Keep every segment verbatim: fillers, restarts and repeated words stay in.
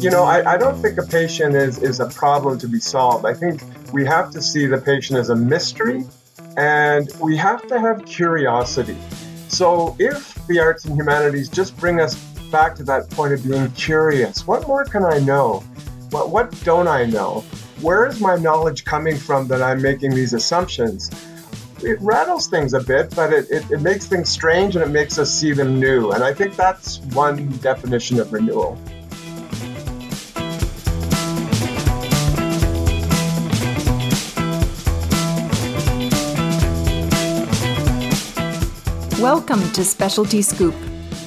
You know, I, I don't think a patient is, is a problem to be solved. I think we have to see the patient as a mystery, and we have to have curiosity. So if the arts and humanities just bring us back to that point of being curious, what more can I know? What, what don't I know? Where is my knowledge coming from that I'm making these assumptions? It rattles things a bit, but it, it, it makes things strange and it makes us see them new. And I think that's one definition of renewal. Welcome to Specialty Scoop.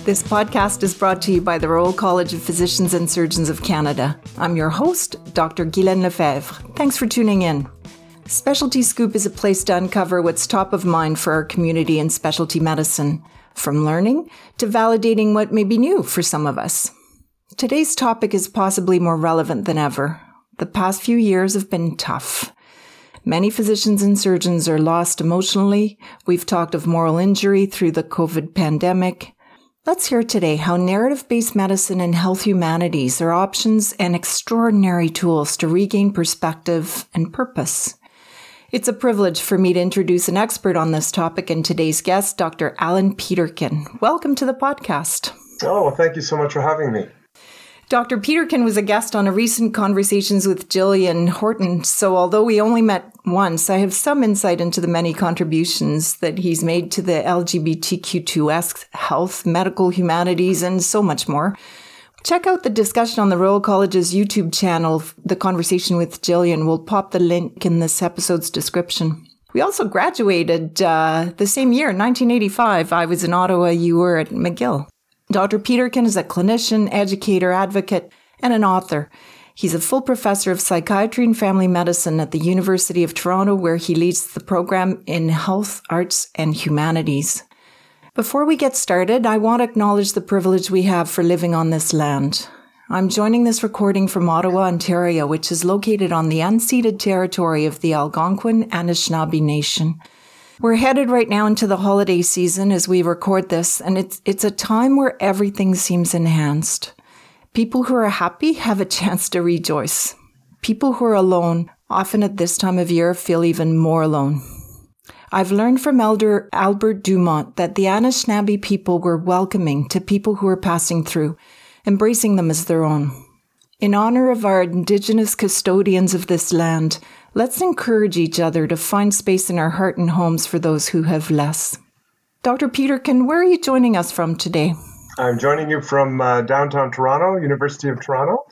This podcast is brought to you by the Royal College of Physicians and Surgeons of Canada. I'm your host, Doctor Guylaine Lefebvre. Thanks for tuning in. Specialty Scoop is a place to uncover what's top of mind for our community in specialty medicine, from learning to validating what may be new for some of us. Today's topic is possibly more relevant than ever. The past few years have been tough. Many physicians and surgeons are lost emotionally. We've talked of moral injury through the COVID pandemic. Let's hear today how narrative-based medicine and health humanities are options and extraordinary tools to regain perspective and purpose. It's a privilege for me to introduce an expert on this topic and today's guest, Doctor Allan Peterkin. Welcome to the podcast. Oh, thank you so much for having me. Doctor Peterkin was a guest on a recent Conversations with Jillian Horton, so although we only met once, I have some insight into the many contributions that he's made to the L G B T Q two S health, medical humanities, and so much more. Check out the discussion on the Royal College's YouTube channel, The Conversation with Jillian. We'll pop the link in this episode's description. We also graduated uh, the same year, nineteen eighty-five. I was in Ottawa, you were at McGill. Doctor Peterkin is a clinician, educator, advocate, and an author. He's a full professor of psychiatry and family medicine at the University of Toronto, where he leads the program in health, arts, and humanities. Before we get started, I want to acknowledge the privilege we have for living on this land. I'm joining this recording from Ottawa, Ontario, which is located on the unceded territory of the Algonquin Anishinaabe Nation. We're headed right now into the holiday season as we record this, and it's it's a time where everything seems enhanced. People who are happy have a chance to rejoice. People who are alone, often at this time of year, feel even more alone. I've learned from Elder Albert Dumont that the Anishinaabe people were welcoming to people who were passing through, embracing them as their own. In honor of our Indigenous custodians of this land, let's encourage each other to find space in our heart and homes for those who have less. Doctor Peterkin, where are you joining us from today? I'm joining you from uh, downtown Toronto, University of Toronto.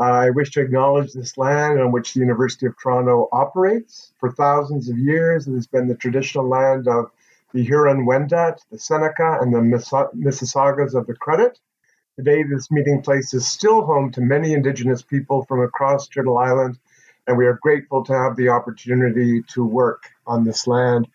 Uh, I wish to acknowledge this land on which the University of Toronto operates. For thousands of years, it has been the traditional land of the Huron-Wendat, the Seneca, and the Mississaugas of the Credit. Today, this meeting place is still home to many Indigenous people from across Turtle Island, and we are grateful to have the opportunity to work on this land.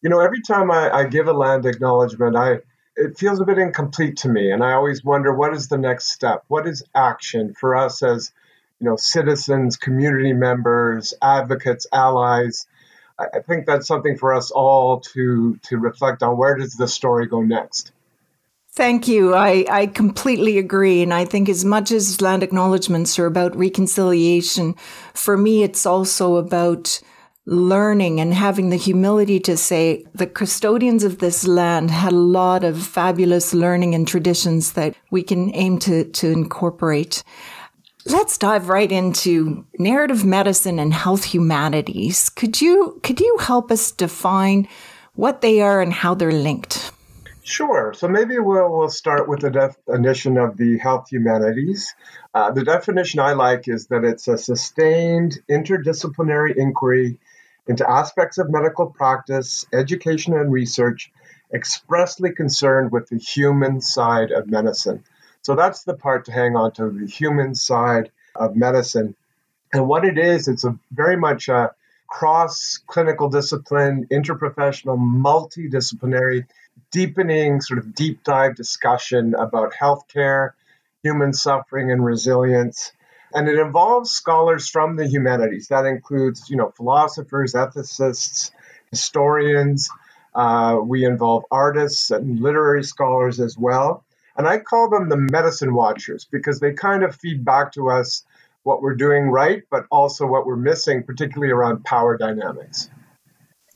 You know, every time I, I give a land acknowledgement, I it feels a bit incomplete to me, and I always wonder, what is the next step? What is action for us as, you know, citizens, community members, advocates, allies? I, I think that's something for us all to, to reflect on. Where does the story go next? Thank you. I, I completely agree. And I think as much as land acknowledgements are about reconciliation, for me, it's also about learning and having the humility to say the custodians of this land had a lot of fabulous learning and traditions that we can aim to, to incorporate. Let's dive right into narrative medicine and health humanities. Could you, could you help us define what they are and how they're linked? Sure. So maybe we'll, we'll start with the definition of the health humanities. Uh, the definition I like is that it's a sustained interdisciplinary inquiry into aspects of medical practice, education, and research expressly concerned with the human side of medicine. So that's the part to hang on to, the human side of medicine. And what it is, it's a very much a cross-clinical discipline, interprofessional, multidisciplinary, deepening sort of deep dive discussion about healthcare, human suffering and resilience. And it involves scholars from the humanities. That includes, you know, philosophers, ethicists, historians. Uh, we involve artists and literary scholars as well. And I call them the medicine watchers because they kind of feed back to us what we're doing right, but also what we're missing, particularly around power dynamics.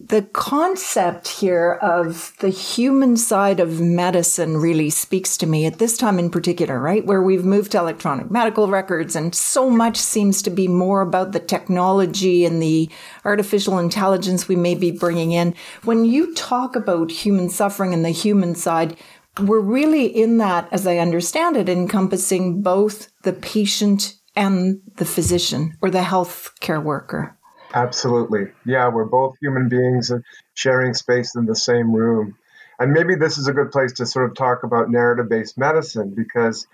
The concept here of the human side of medicine really speaks to me at this time in particular, right? Where we've moved to electronic medical records and so much seems to be more about the technology and the artificial intelligence we may be bringing in. When you talk about human suffering and the human side, we're really in that, as I understand it, encompassing both the patient and the physician or the healthcare worker. Absolutely. Yeah, we're both human beings sharing space in the same room. And maybe this is a good place to sort of talk about narrative-based medicine because,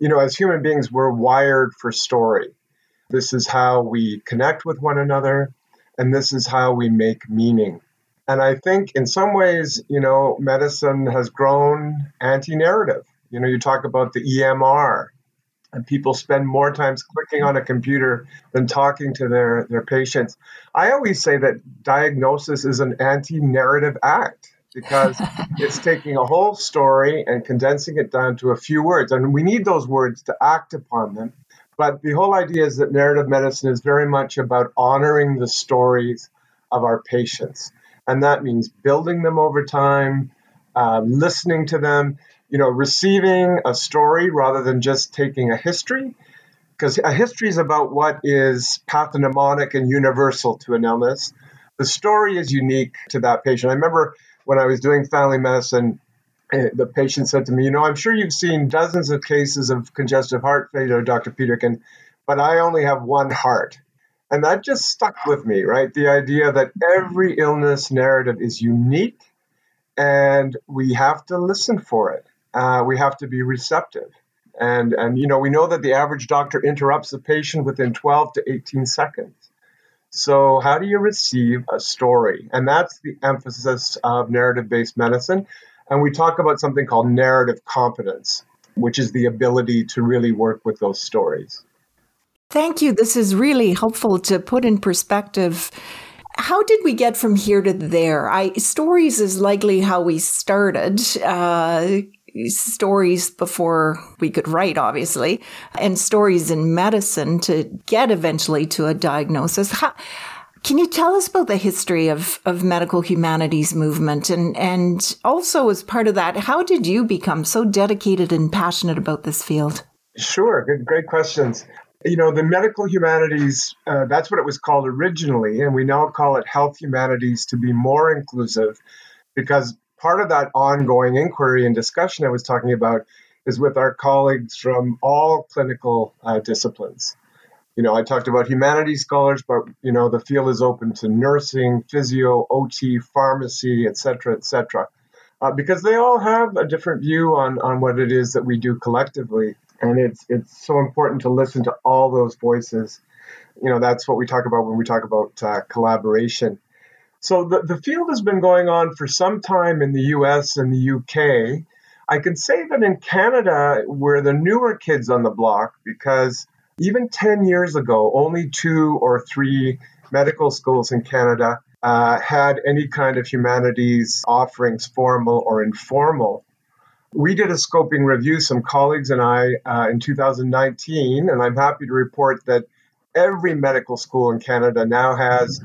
you know, as human beings, we're wired for story. This is how we connect with one another, and this is how we make meaning. And I think in some ways, you know, medicine has grown anti-narrative. You know, you talk about the E M R, and people spend more time clicking on a computer than talking to their, their patients. I always say that diagnosis is an anti-narrative act because it's taking a whole story and condensing it down to a few words. And we need those words to act upon them. But the whole idea is that narrative medicine is very much about honoring the stories of our patients. And that means building them over time, uh, listening to them, you know, receiving a story rather than just taking a history, because a history is about what is pathognomonic and universal to an illness. The story is unique to that patient. I remember when I was doing family medicine, the patient said to me, you know, I'm sure you've seen dozens of cases of congestive heart failure, Doctor Peterkin, but I only have one heart. And that just stuck with me, right? The idea that every illness narrative is unique and we have to listen for it. Uh, we have to be receptive. And, and, you know, we know that the average doctor interrupts the patient within twelve to eighteen seconds. So how do you receive a story? And that's the emphasis of narrative-based medicine. And we talk about something called narrative competence, which is the ability to really work with those stories. Thank you. This is really helpful to put in perspective. How did we get from here to there? I, stories is likely how we started. Uh, stories before we could write, obviously, and stories in medicine to get eventually to a diagnosis. How, can you tell us about the history of, of medical humanities movement? And, and also as part of that, how did you become so dedicated and passionate about this field? Sure. Good, great questions. You know, the medical humanities, uh, that's what it was called originally, and we now call it health humanities to be more inclusive because part of that ongoing inquiry and discussion I was talking about is with our colleagues from all clinical uh, disciplines. You know, I talked about humanities scholars, but, you know, the field is open to nursing, physio, O T, pharmacy, et cetera, et cetera, uh, because they all have a different view on, on what it is that we do collectively. And it's it's so important to listen to all those voices. You know, that's what we talk about when we talk about uh, collaboration. So the, the field has been going on for some time in the U S and the U K. I can say that in Canada, we're the newer kids on the block because even ten years ago, only two or three medical schools in Canada uh, had any kind of humanities offerings, formal or informal. We did a scoping review, some colleagues and I, uh, in two thousand nineteen, and I'm happy to report that every medical school in Canada now has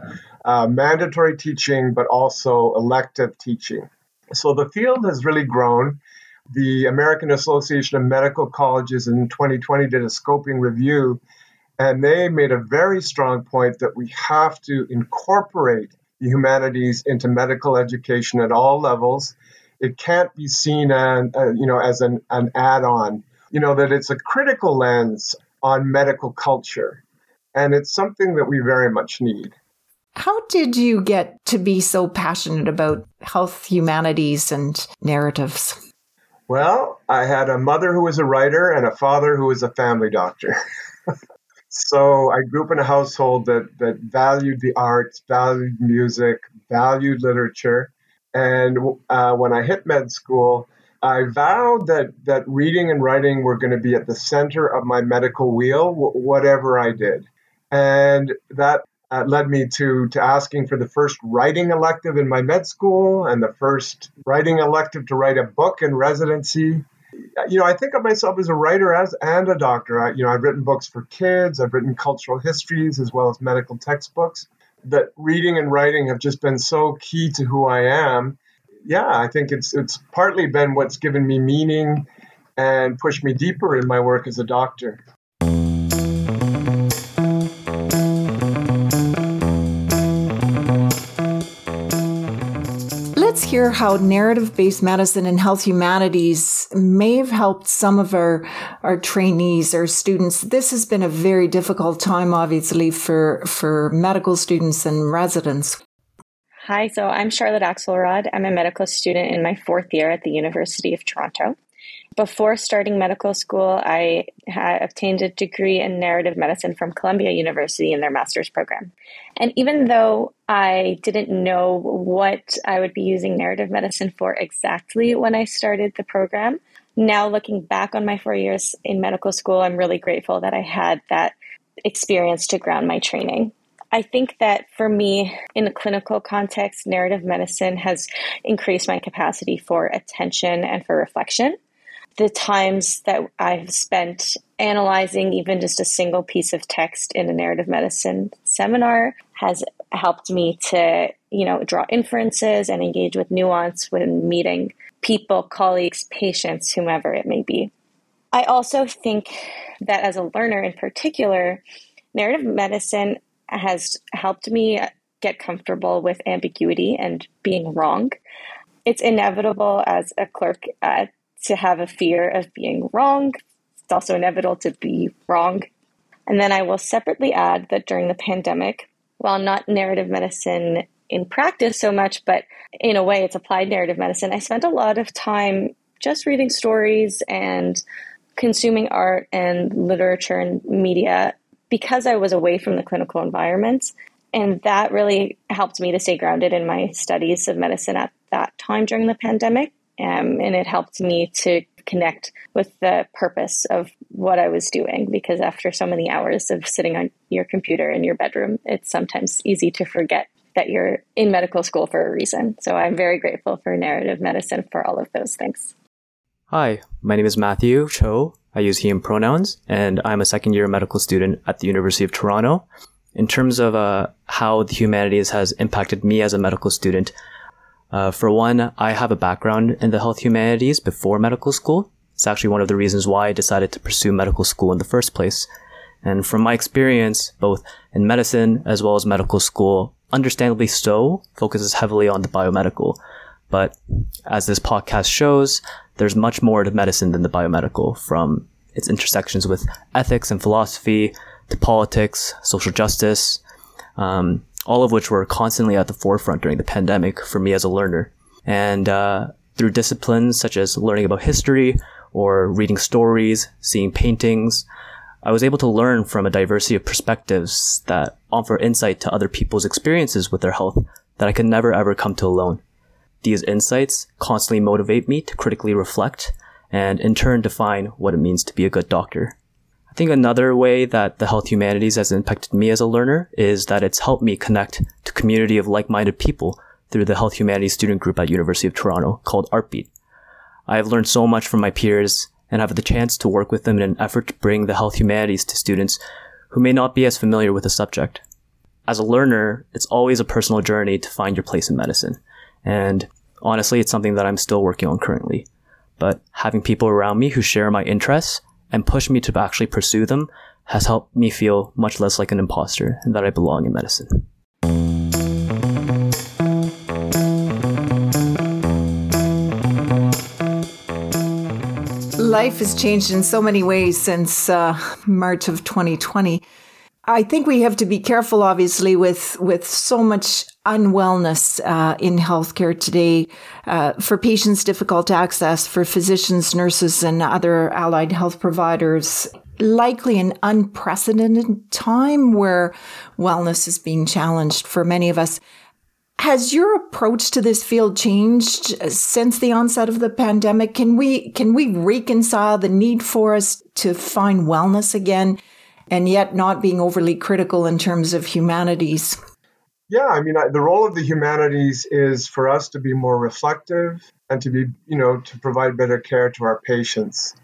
uh, mandatory teaching, but also elective teaching. So the field has really grown. The American Association of Medical Colleges in twenty twenty did a scoping review, and they made a very strong point that we have to incorporate the humanities into medical education at all levels. It can't be seen as, uh, you know, as an, an add-on, you know, that it's a critical lens on medical culture. And it's something that we very much need. How did you get to be so passionate about health, humanities, and narratives? Well, I had a mother who was a writer and a father who was a family doctor. So I grew up in a household that, that valued the arts, valued music, valued literature. And uh, when I hit med school, I vowed that that reading and writing were going to be at the center of my medical wheel, w- whatever I did. And that uh, led me to, to asking for the first writing elective in my med school and the first writing elective to write a book in residency. You know, I think of myself as a writer as and a doctor. I, you know, I've written books for kids. I've written cultural histories as well as medical textbooks. That reading and writing have just been so key to who I am. Yeah, I think it's it's partly been what's given me meaning and pushed me deeper in my work as a doctor. Let's hear how narrative-based medicine and health humanities may have helped some of our, our trainees, our students. This has been a very difficult time, obviously, for, for medical students and residents. Hi, so I'm Charlotte Axelrod. I'm a medical student in my fourth year at the University of Toronto. Before starting medical school, I had obtained a degree in narrative medicine from Columbia University in their master's program. And even though I didn't know what I would be using narrative medicine for exactly when I started the program, now looking back on my four years in medical school, I'm really grateful that I had that experience to ground my training. I think that for me, in the clinical context, narrative medicine has increased my capacity for attention and for reflection. The times that I've spent analyzing even just a single piece of text in a narrative medicine seminar has helped me to, you know, draw inferences and engage with nuance when meeting people, colleagues, patients, whomever it may be. I also think that as a learner in particular, narrative medicine has helped me get comfortable with ambiguity and being wrong. It's inevitable as a clerk at to have a fear of being wrong. It's also inevitable to be wrong. And then I will separately add that during the pandemic, while not narrative medicine in practice so much, but in a way it's applied narrative medicine, I spent a lot of time just reading stories and consuming art and literature and media because I was away from the clinical environments. And that really helped me to stay grounded in my studies of medicine at that time during the pandemic. Um, and it helped me to connect with the purpose of what I was doing, because after so many hours of sitting on your computer in your bedroom, it's sometimes easy to forget that you're in medical school for a reason. So I'm very grateful for narrative medicine for all of those things. Hi, my name is Matthew Cho. I use he and pronouns, and I'm a second year medical student at the University of Toronto. In terms of uh, how the humanities has impacted me as a medical student, Uh, for one, I have a background in the health humanities before medical school. It's actually one of the reasons why I decided to pursue medical school in the first place. And from my experience, both in medicine as well as medical school, understandably so, focuses heavily on the biomedical. But as this podcast shows, there's much more to medicine than the biomedical, from its intersections with ethics and philosophy to politics, social justice, um, all of which were constantly at the forefront during the pandemic for me as a learner. And uh, through disciplines such as learning about history or reading stories, seeing paintings, I was able to learn from a diversity of perspectives that offer insight to other people's experiences with their health that I could never ever come to alone. These insights constantly motivate me to critically reflect and in turn define what it means to be a good doctor. I think another way that the health humanities has impacted me as a learner is that it's helped me connect to a community of like-minded people through the health humanities student group at University of Toronto called ArtBeat. I have learned so much from my peers and have the chance to work with them in an effort to bring the health humanities to students who may not be as familiar with the subject. As a learner, it's always a personal journey to find your place in medicine. And honestly, it's something that I'm still working on currently. But having people around me who share my interests and push me to actually pursue them has helped me feel much less like an imposter and that I belong in medicine. Life has changed in so many ways since uh, March of twenty twenty. I think we have to be careful, obviously, with, with so much unwellness uh, in healthcare today, uh, for patients difficult to access, for physicians, nurses, and other allied health providers. Likely an unprecedented time where wellness is being challenged for many of us. Has your approach to this field changed since the onset of the pandemic? Can we can we reconcile the need for us to find wellness again, and yet not being overly critical in terms of humanities? Yeah, I mean, I, the role of the humanities is for us to be more reflective and to be, you know, to provide better care to our patients.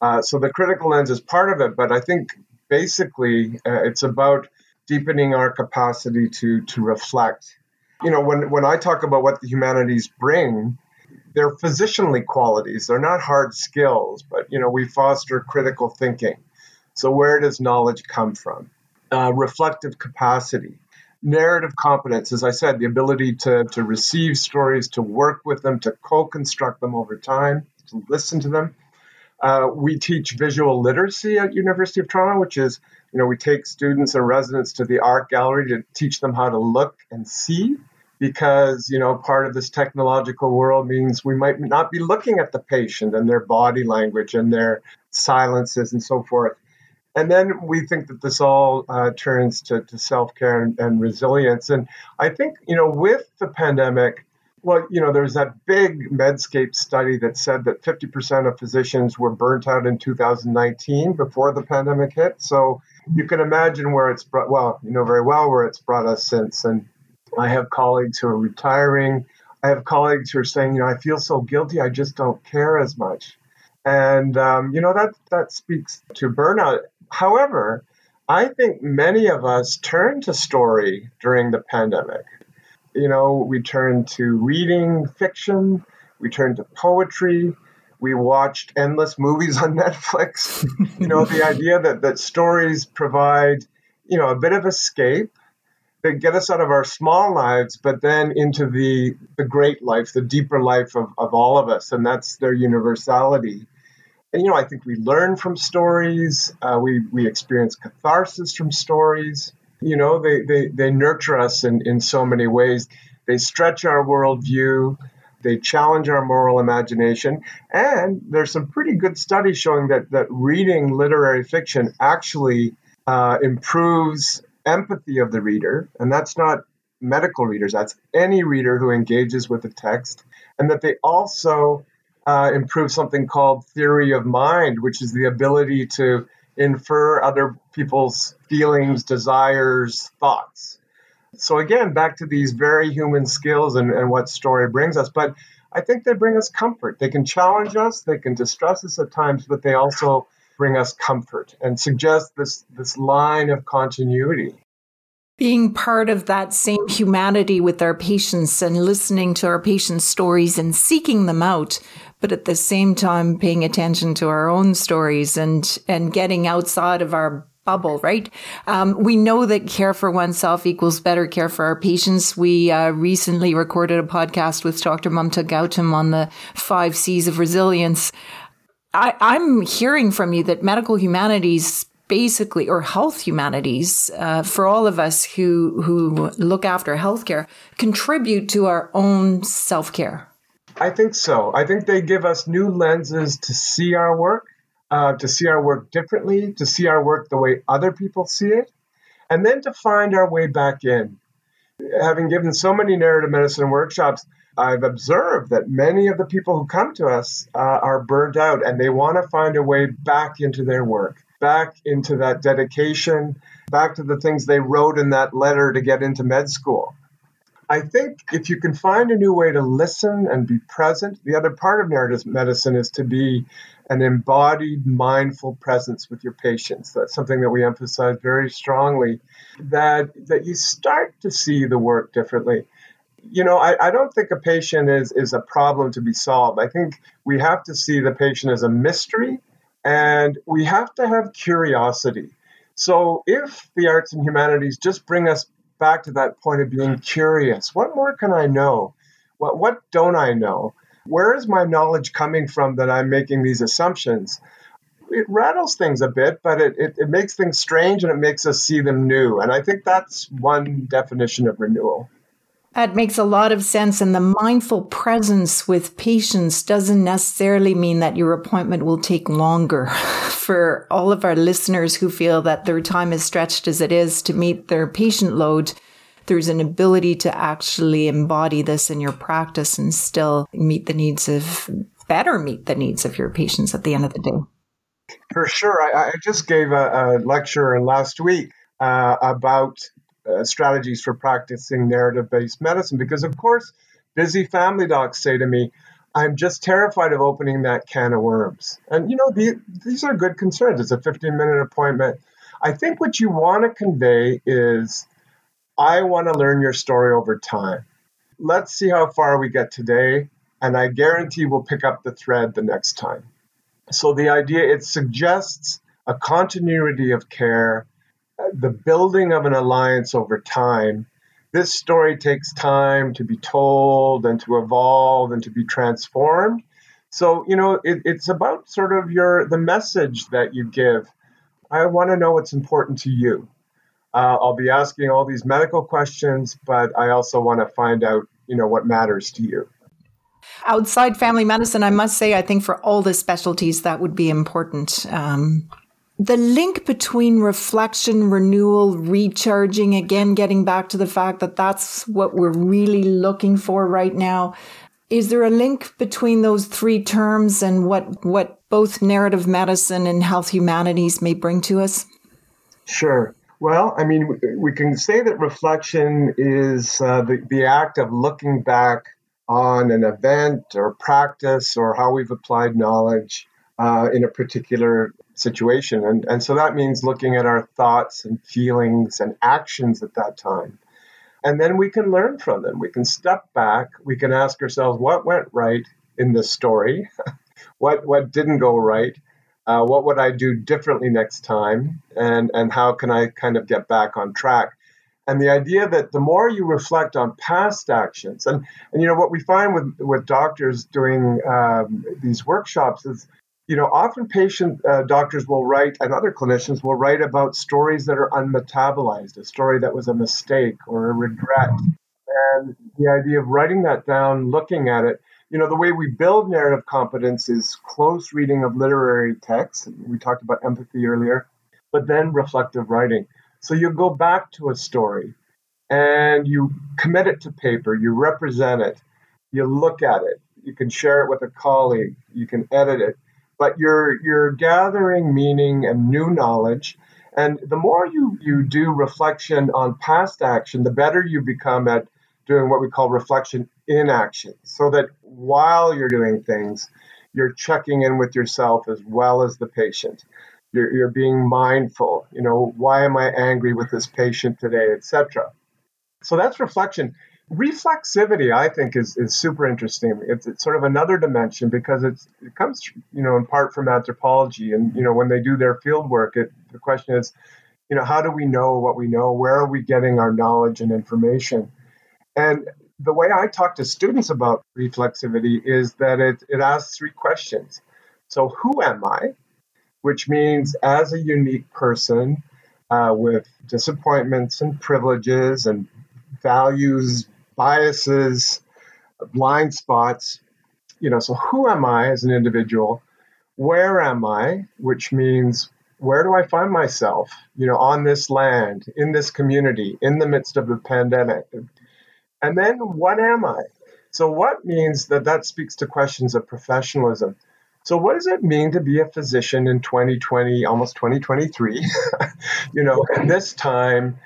Uh, so the critical lens is part of it, but I think basically uh, it's about deepening our capacity to to reflect. You know, when, when I talk about what the humanities bring, they're physicianly qualities. They're not hard skills, but, you know, we foster critical thinking. So where does knowledge come from? Uh, reflective capacity. Narrative competence, as I said, the ability to, to receive stories, to work with them, to co-construct them over time, to listen to them. Uh, we teach visual literacy at University of Toronto, which is, you know, we take students and residents to the art gallery to teach them how to look and see, because, you know, part of this technological world means we might not be looking at the patient and their body language and their silences and so forth. And then we think that this all uh, turns to, to self-care and, and resilience. And I think, you know, with the pandemic, well, you know, there's that big Medscape study that said that fifty percent of physicians were burnt out in two thousand nineteen before the pandemic hit. So you can imagine where it's brought, well, you know very well where it's brought us since. And I have colleagues who are retiring. I have colleagues who are saying, you know, I feel so guilty. I just don't care as much. And, um, you know, that that speaks to burnout. However, I think many of us turned to story during the pandemic. You know, we turned to reading fiction. We turned to poetry. We watched endless movies on Netflix. You know, the idea that, that stories provide, you know, a bit of escape. They get us out of our small lives, but then into the, the great life, the deeper life of, of all of us. And that's their universality. And, you know, I think we learn from stories. Uh, we, we experience catharsis from stories. You know, they, they, they nurture us in, in so many ways. They stretch our worldview. They challenge our moral imagination. And there's some pretty good studies showing that, that reading literary fiction actually uh, improves empathy of the reader, and that's not medical readers, that's any reader who engages with the text, and that they also uh, improve something called theory of mind, which is the ability to infer other people's feelings, desires, thoughts. So again, back to these very human skills and, and what story brings us, but I think they bring us comfort. They can challenge us, they can distress us at times, but they also bring us comfort and suggest this, this line of continuity. Being part of that same humanity with our patients and listening to our patients' stories and seeking them out, but at the same time paying attention to our own stories and, and getting outside of our bubble, right? Um, we know that care for oneself equals better care for our patients. We uh, recently recorded a podcast with Doctor Mamta Gautam on the five C's of resilience. I, I'm hearing from you that medical humanities basically, or health humanities, uh, for all of us who who look after healthcare, contribute to our own self-care. I think so. I think they give us new lenses to see our work, uh, to see our work differently, to see our work the way other people see it, and then to find our way back in. Having given so many narrative medicine workshops, I've observed that many of the people who come to us uh, are burned out and they want to find a way back into their work, back into that dedication, back to the things they wrote in that letter to get into med school. I think if you can find a new way to listen and be present, the other part of narrative medicine is to be an embodied, mindful presence with your patients. That's something that we emphasize very strongly, that, that you start to see the work differently. You know, I, I don't think a patient is, is a problem to be solved. I think we have to see the patient as a mystery, and we have to have curiosity. So if the arts and humanities just bring us back to that point of being curious, what more can I know? What, what don't I know? Where is my knowledge coming from that I'm making these assumptions? It rattles things a bit, but it, it, it makes things strange, and it makes us see them new. And I think that's one definition of renewal. That makes a lot of sense. And the mindful presence with patients doesn't necessarily mean that your appointment will take longer. For all of our listeners who feel that their time is stretched as it is to meet their patient load, there's an ability to actually embody this in your practice and still meet the needs of, better meet the needs of your patients at the end of the day. For sure. I, I just gave a, a lecture last week uh, about uh, strategies for practicing narrative-based medicine, because of course, busy family docs say to me, I'm just terrified of opening that can of worms. And, you know, the, these are good concerns. It's a fifteen-minute appointment. I think what you want to convey is, I want to learn your story over time. Let's see how far we get today, and I guarantee we'll pick up the thread the next time. So the idea, it suggests a continuity of care, the building of an alliance over time. This story takes time to be told and to evolve and to be transformed. So, you know, it, it's about sort of your the message that you give. I want to know what's important to you. Uh, I'll be asking all these medical questions, but I also want to find out, you know, what matters to you. Outside family medicine, I must say, I think for all the specialties, that would be important. Um, the link between reflection, renewal, recharging, again, getting back to the fact that that's what we're really looking for right now. Is there a link between those three terms and what, what both narrative medicine and health humanities may bring to us? Sure. Well, I mean, we can say that reflection is uh, the, the act of looking back on an event or practice or how we've applied knowledge uh, in a particular situation. And, and so that means looking at our thoughts and feelings and actions at that time. And then we can learn from them. We can step back. We can ask ourselves, what went right in this story? what what didn't go right? Uh, what would I do differently next time? And, and how can I kind of get back on track? And the idea that the more you reflect on past actions, and, and you know, what we find with, with doctors doing um, these workshops is, you know, often patient uh, doctors will write, and other clinicians will write about stories that are unmetabolized, a story that was a mistake or a regret. And the idea of writing that down, looking at it, you know, the way we build narrative competence is close reading of literary texts. We talked about empathy earlier, but then reflective writing. So you go back to a story and you commit it to paper, you represent it, you look at it, you can share it with a colleague, you can edit it, but you're you're gathering meaning and new knowledge. And the more you, you do reflection on past action, the better you become at doing what we call reflection in action, so that while you're doing things, you're checking in with yourself as well as the patient. You're, you're being mindful, you know, why am I angry with this patient today, et cetera. So that's reflection. Reflexivity, I think, is, is super interesting. It's, it's sort of another dimension because it's, it comes, you know, in part from anthropology. And, you know, when they do their field work, it, the question is, you know, how do we know what we know? Where are we getting our knowledge and information? And the way I talk to students about reflexivity is that it, it asks three questions. So who am I? Which means as a unique person uh, with disappointments and privileges and values, biases, blind spots, you know, so who am I as an individual? Where am I? Which means where do I find myself, you know, on this land, in this community, in the midst of the pandemic? And then what am I? So what means that that speaks to questions of professionalism. So what does it mean to be a physician in twenty twenty, almost twenty twenty-three, you know, and this time,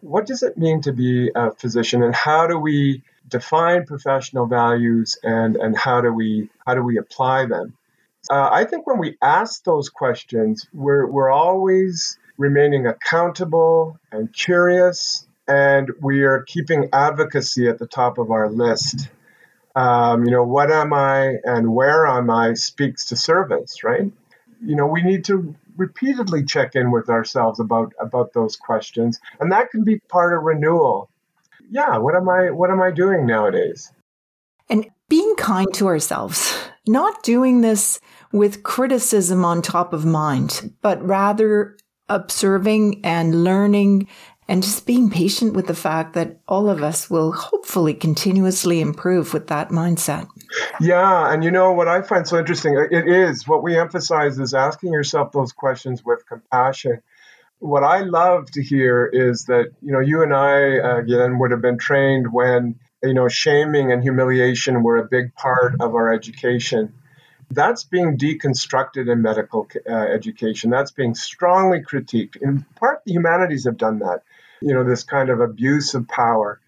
what does it mean to be a physician, and how do we define professional values, and, and how do we how do we apply them? Uh, I think when we ask those questions, we're we're always remaining accountable and curious, and we are keeping advocacy at the top of our list. Um, you know, what am I and where am I speaks to service, right? You know, we need to repeatedly check in with ourselves about, about those questions. And that can be part of renewal. Yeah, what am I, what am I doing nowadays? And being kind to ourselves, not doing this with criticism on top of mind, but rather observing and learning and just being patient with the fact that all of us will hopefully continuously improve with that mindset. Yeah. And you know, what I find so interesting, it is what we emphasize is asking yourself those questions with compassion. What I love to hear is that, you know, you and I, uh, again, would have been trained when, you know, shaming and humiliation were a big part of our education. That's being deconstructed in medical uh, education. That's being strongly critiqued. In part, the humanities have done that. you know, this kind of abuse of power.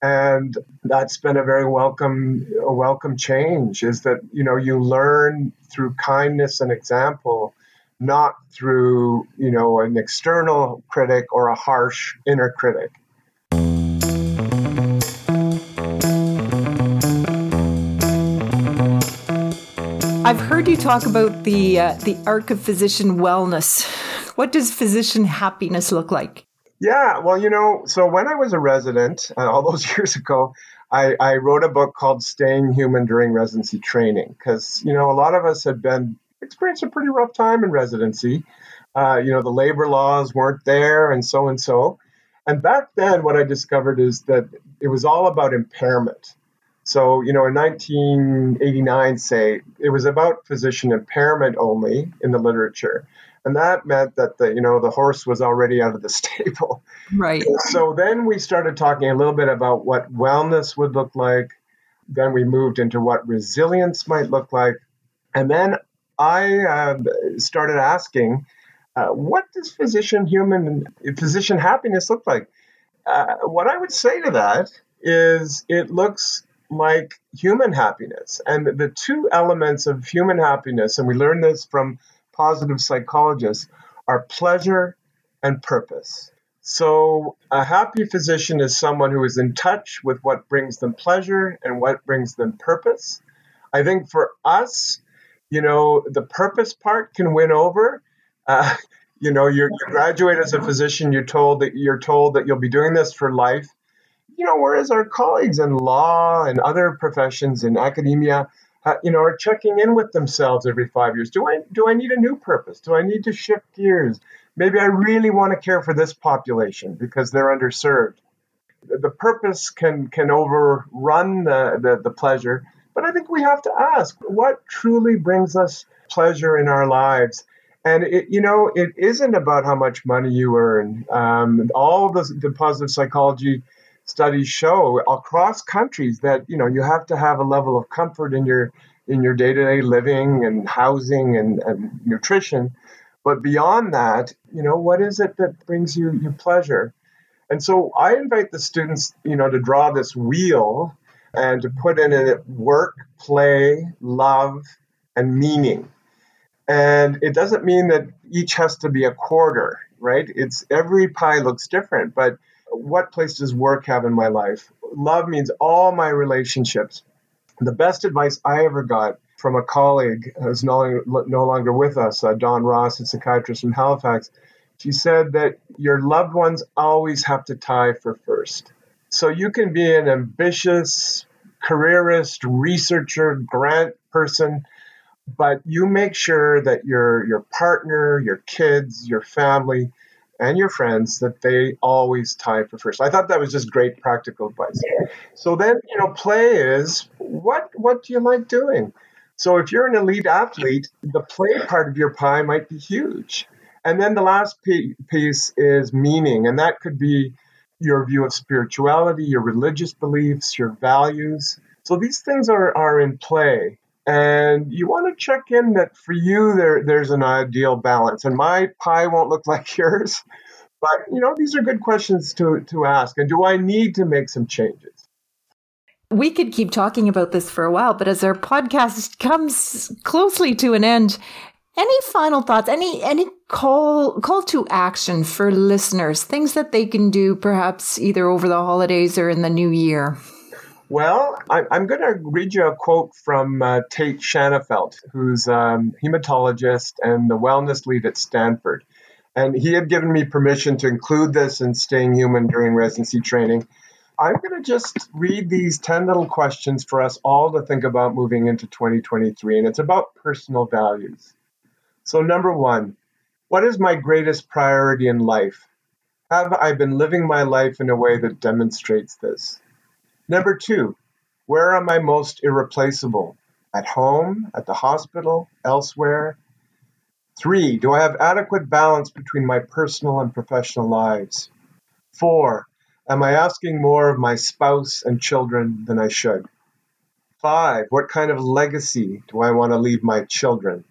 And that's been a very welcome, a welcome change, is that, you know, you learn through kindness and example, not through, you know, an external critic or a harsh inner critic. I've heard you talk about the uh, the arc of physician wellness. What does physician happiness look like? Yeah, well, you know, so when I was a resident, uh, all those years ago, I, I wrote a book called Staying Human During Residency Training, because, you know, a lot of us had been experiencing a pretty rough time in residency. Uh, you know, the labor laws weren't there and so and so. And back then, what I discovered is that it was all about impairment. So, you know, in nineteen eighty-nine, say, it was about physician impairment only in the literature. And that meant that the, you know, the horse was already out of the stable. Right. So then we started talking a little bit about what wellness would look like. Then we moved into what resilience might look like. And then I uh, started asking, uh, what does physician human, physician happiness look like? Uh, what I would say to that is it looks like human happiness. And the two elements of human happiness, and we learned this from positive psychologists, are pleasure and purpose. So a happy physician is someone who is in touch with what brings them pleasure and what brings them purpose. I think for us, you know, the purpose part can win over. Uh, you know, you're, you graduate as a physician, you're told that you're told that you'll be doing this for life. You know, whereas our colleagues in law and other professions in academia, Uh, you know, are checking in with themselves every five years. Do I do I need a new purpose? Do I need to shift gears? Maybe I really want to care for this population because they're underserved. The purpose can can overrun the, the, the pleasure, but I think we have to ask what truly brings us pleasure in our lives. And, it, you know, it isn't about how much money you earn. Um, all the, the positive psychology studies show across countries that, you know, you have to have a level of comfort in your in your day-to-day living and housing and, and nutrition. But beyond that, you know, what is it that brings you your pleasure? And so I invite the students, you know, to draw this wheel and to put in it work, play, love, and meaning. And it doesn't mean that each has to be a quarter, right? It's every pie looks different, but what place does work have in my life? Love means all my relationships. The best advice I ever got from a colleague who's no, no longer with us, uh, Don Ross, a psychiatrist from Halifax, she said that your loved ones always have to tie for first. So you can be an ambitious careerist, researcher, grant person, but you make sure that your your partner, your kids, your family, and your friends, that they always tie for first. I thought that was just great practical advice. So then, you know, play is, what what do you like doing? So if you're an elite athlete, the play part of your pie might be huge. And then the last piece is meaning, and that could be your view of spirituality, your religious beliefs, your values. So these things are, are in play. And you want to check in that for you, there, there's an ideal balance. And my pie won't look like yours. But, you know, these are good questions to, to ask. And do I need to make some changes? We could keep talking about this for a while, but as our podcast comes closely to an end, any final thoughts, any any call call to action for listeners, things that they can do perhaps either over the holidays or in the new year? Well, I, I'm going to read you a quote from uh, Tate Shannafelt, who's a um, hematologist and the wellness lead at Stanford. And he had given me permission to include this in Staying Human During Residency Training. I'm going to just read these ten little questions for us all to think about moving into twenty twenty-three. And it's about personal values. So number one, what is my greatest priority in life? Have I been living my life in a way that demonstrates this? Number two, where am I most irreplaceable? At home, at the hospital, elsewhere? Three, do I have adequate balance between my personal and professional lives? Four, am I asking more of my spouse and children than I should? Five, what kind of legacy do I want to leave my children?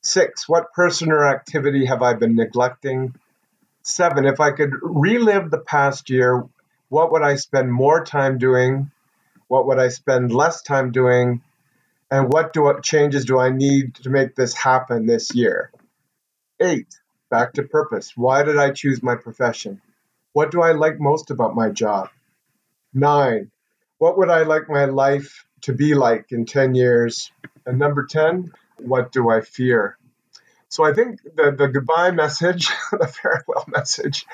Six, what person or activity have I been neglecting? seven, if I could relive the past year, what would I spend more time doing? What would I spend less time doing? And what do I, changes do I need to make this happen this year? Eight, back to purpose. Why did I choose my profession? What do I like most about my job? Nine, what would I like my life to be like in ten years? And number ten, what do I fear? So I think the, the goodbye message, the farewell message,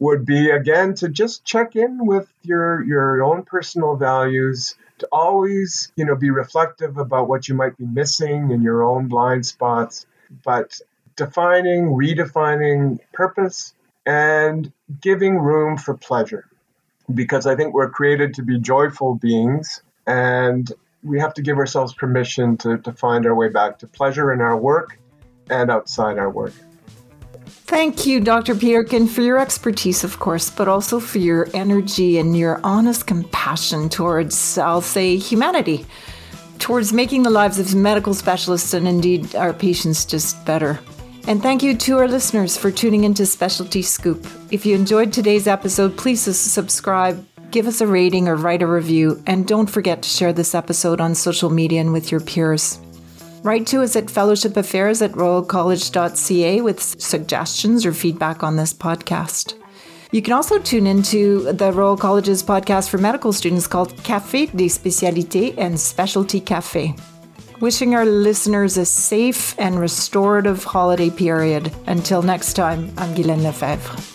would be, again, to just check in with your, your own personal values, to always, you know, be reflective about what you might be missing in your own blind spots, but defining, redefining purpose, and giving room for pleasure, because I think we're created to be joyful beings, and we have to give ourselves permission to, to find our way back to pleasure in our work and outside our work. Thank you, Doctor Peterkin, for your expertise, of course, but also for your energy and your honest compassion towards, I'll say, humanity, towards making the lives of medical specialists and indeed our patients just better. And thank you to our listeners for tuning into Specialty Scoop. If you enjoyed today's episode, please subscribe, give us a rating or write a review, and don't forget to share this episode on social media and with your peers. Write to us at fellowshipaffairs at royal college dot c a with suggestions or feedback on this podcast. You can also tune into the Royal College's podcast for medical students called Café des Spécialités and Specialty Café. Wishing our listeners a safe and restorative holiday period. Until next time, I'm Guylaine Lefebvre.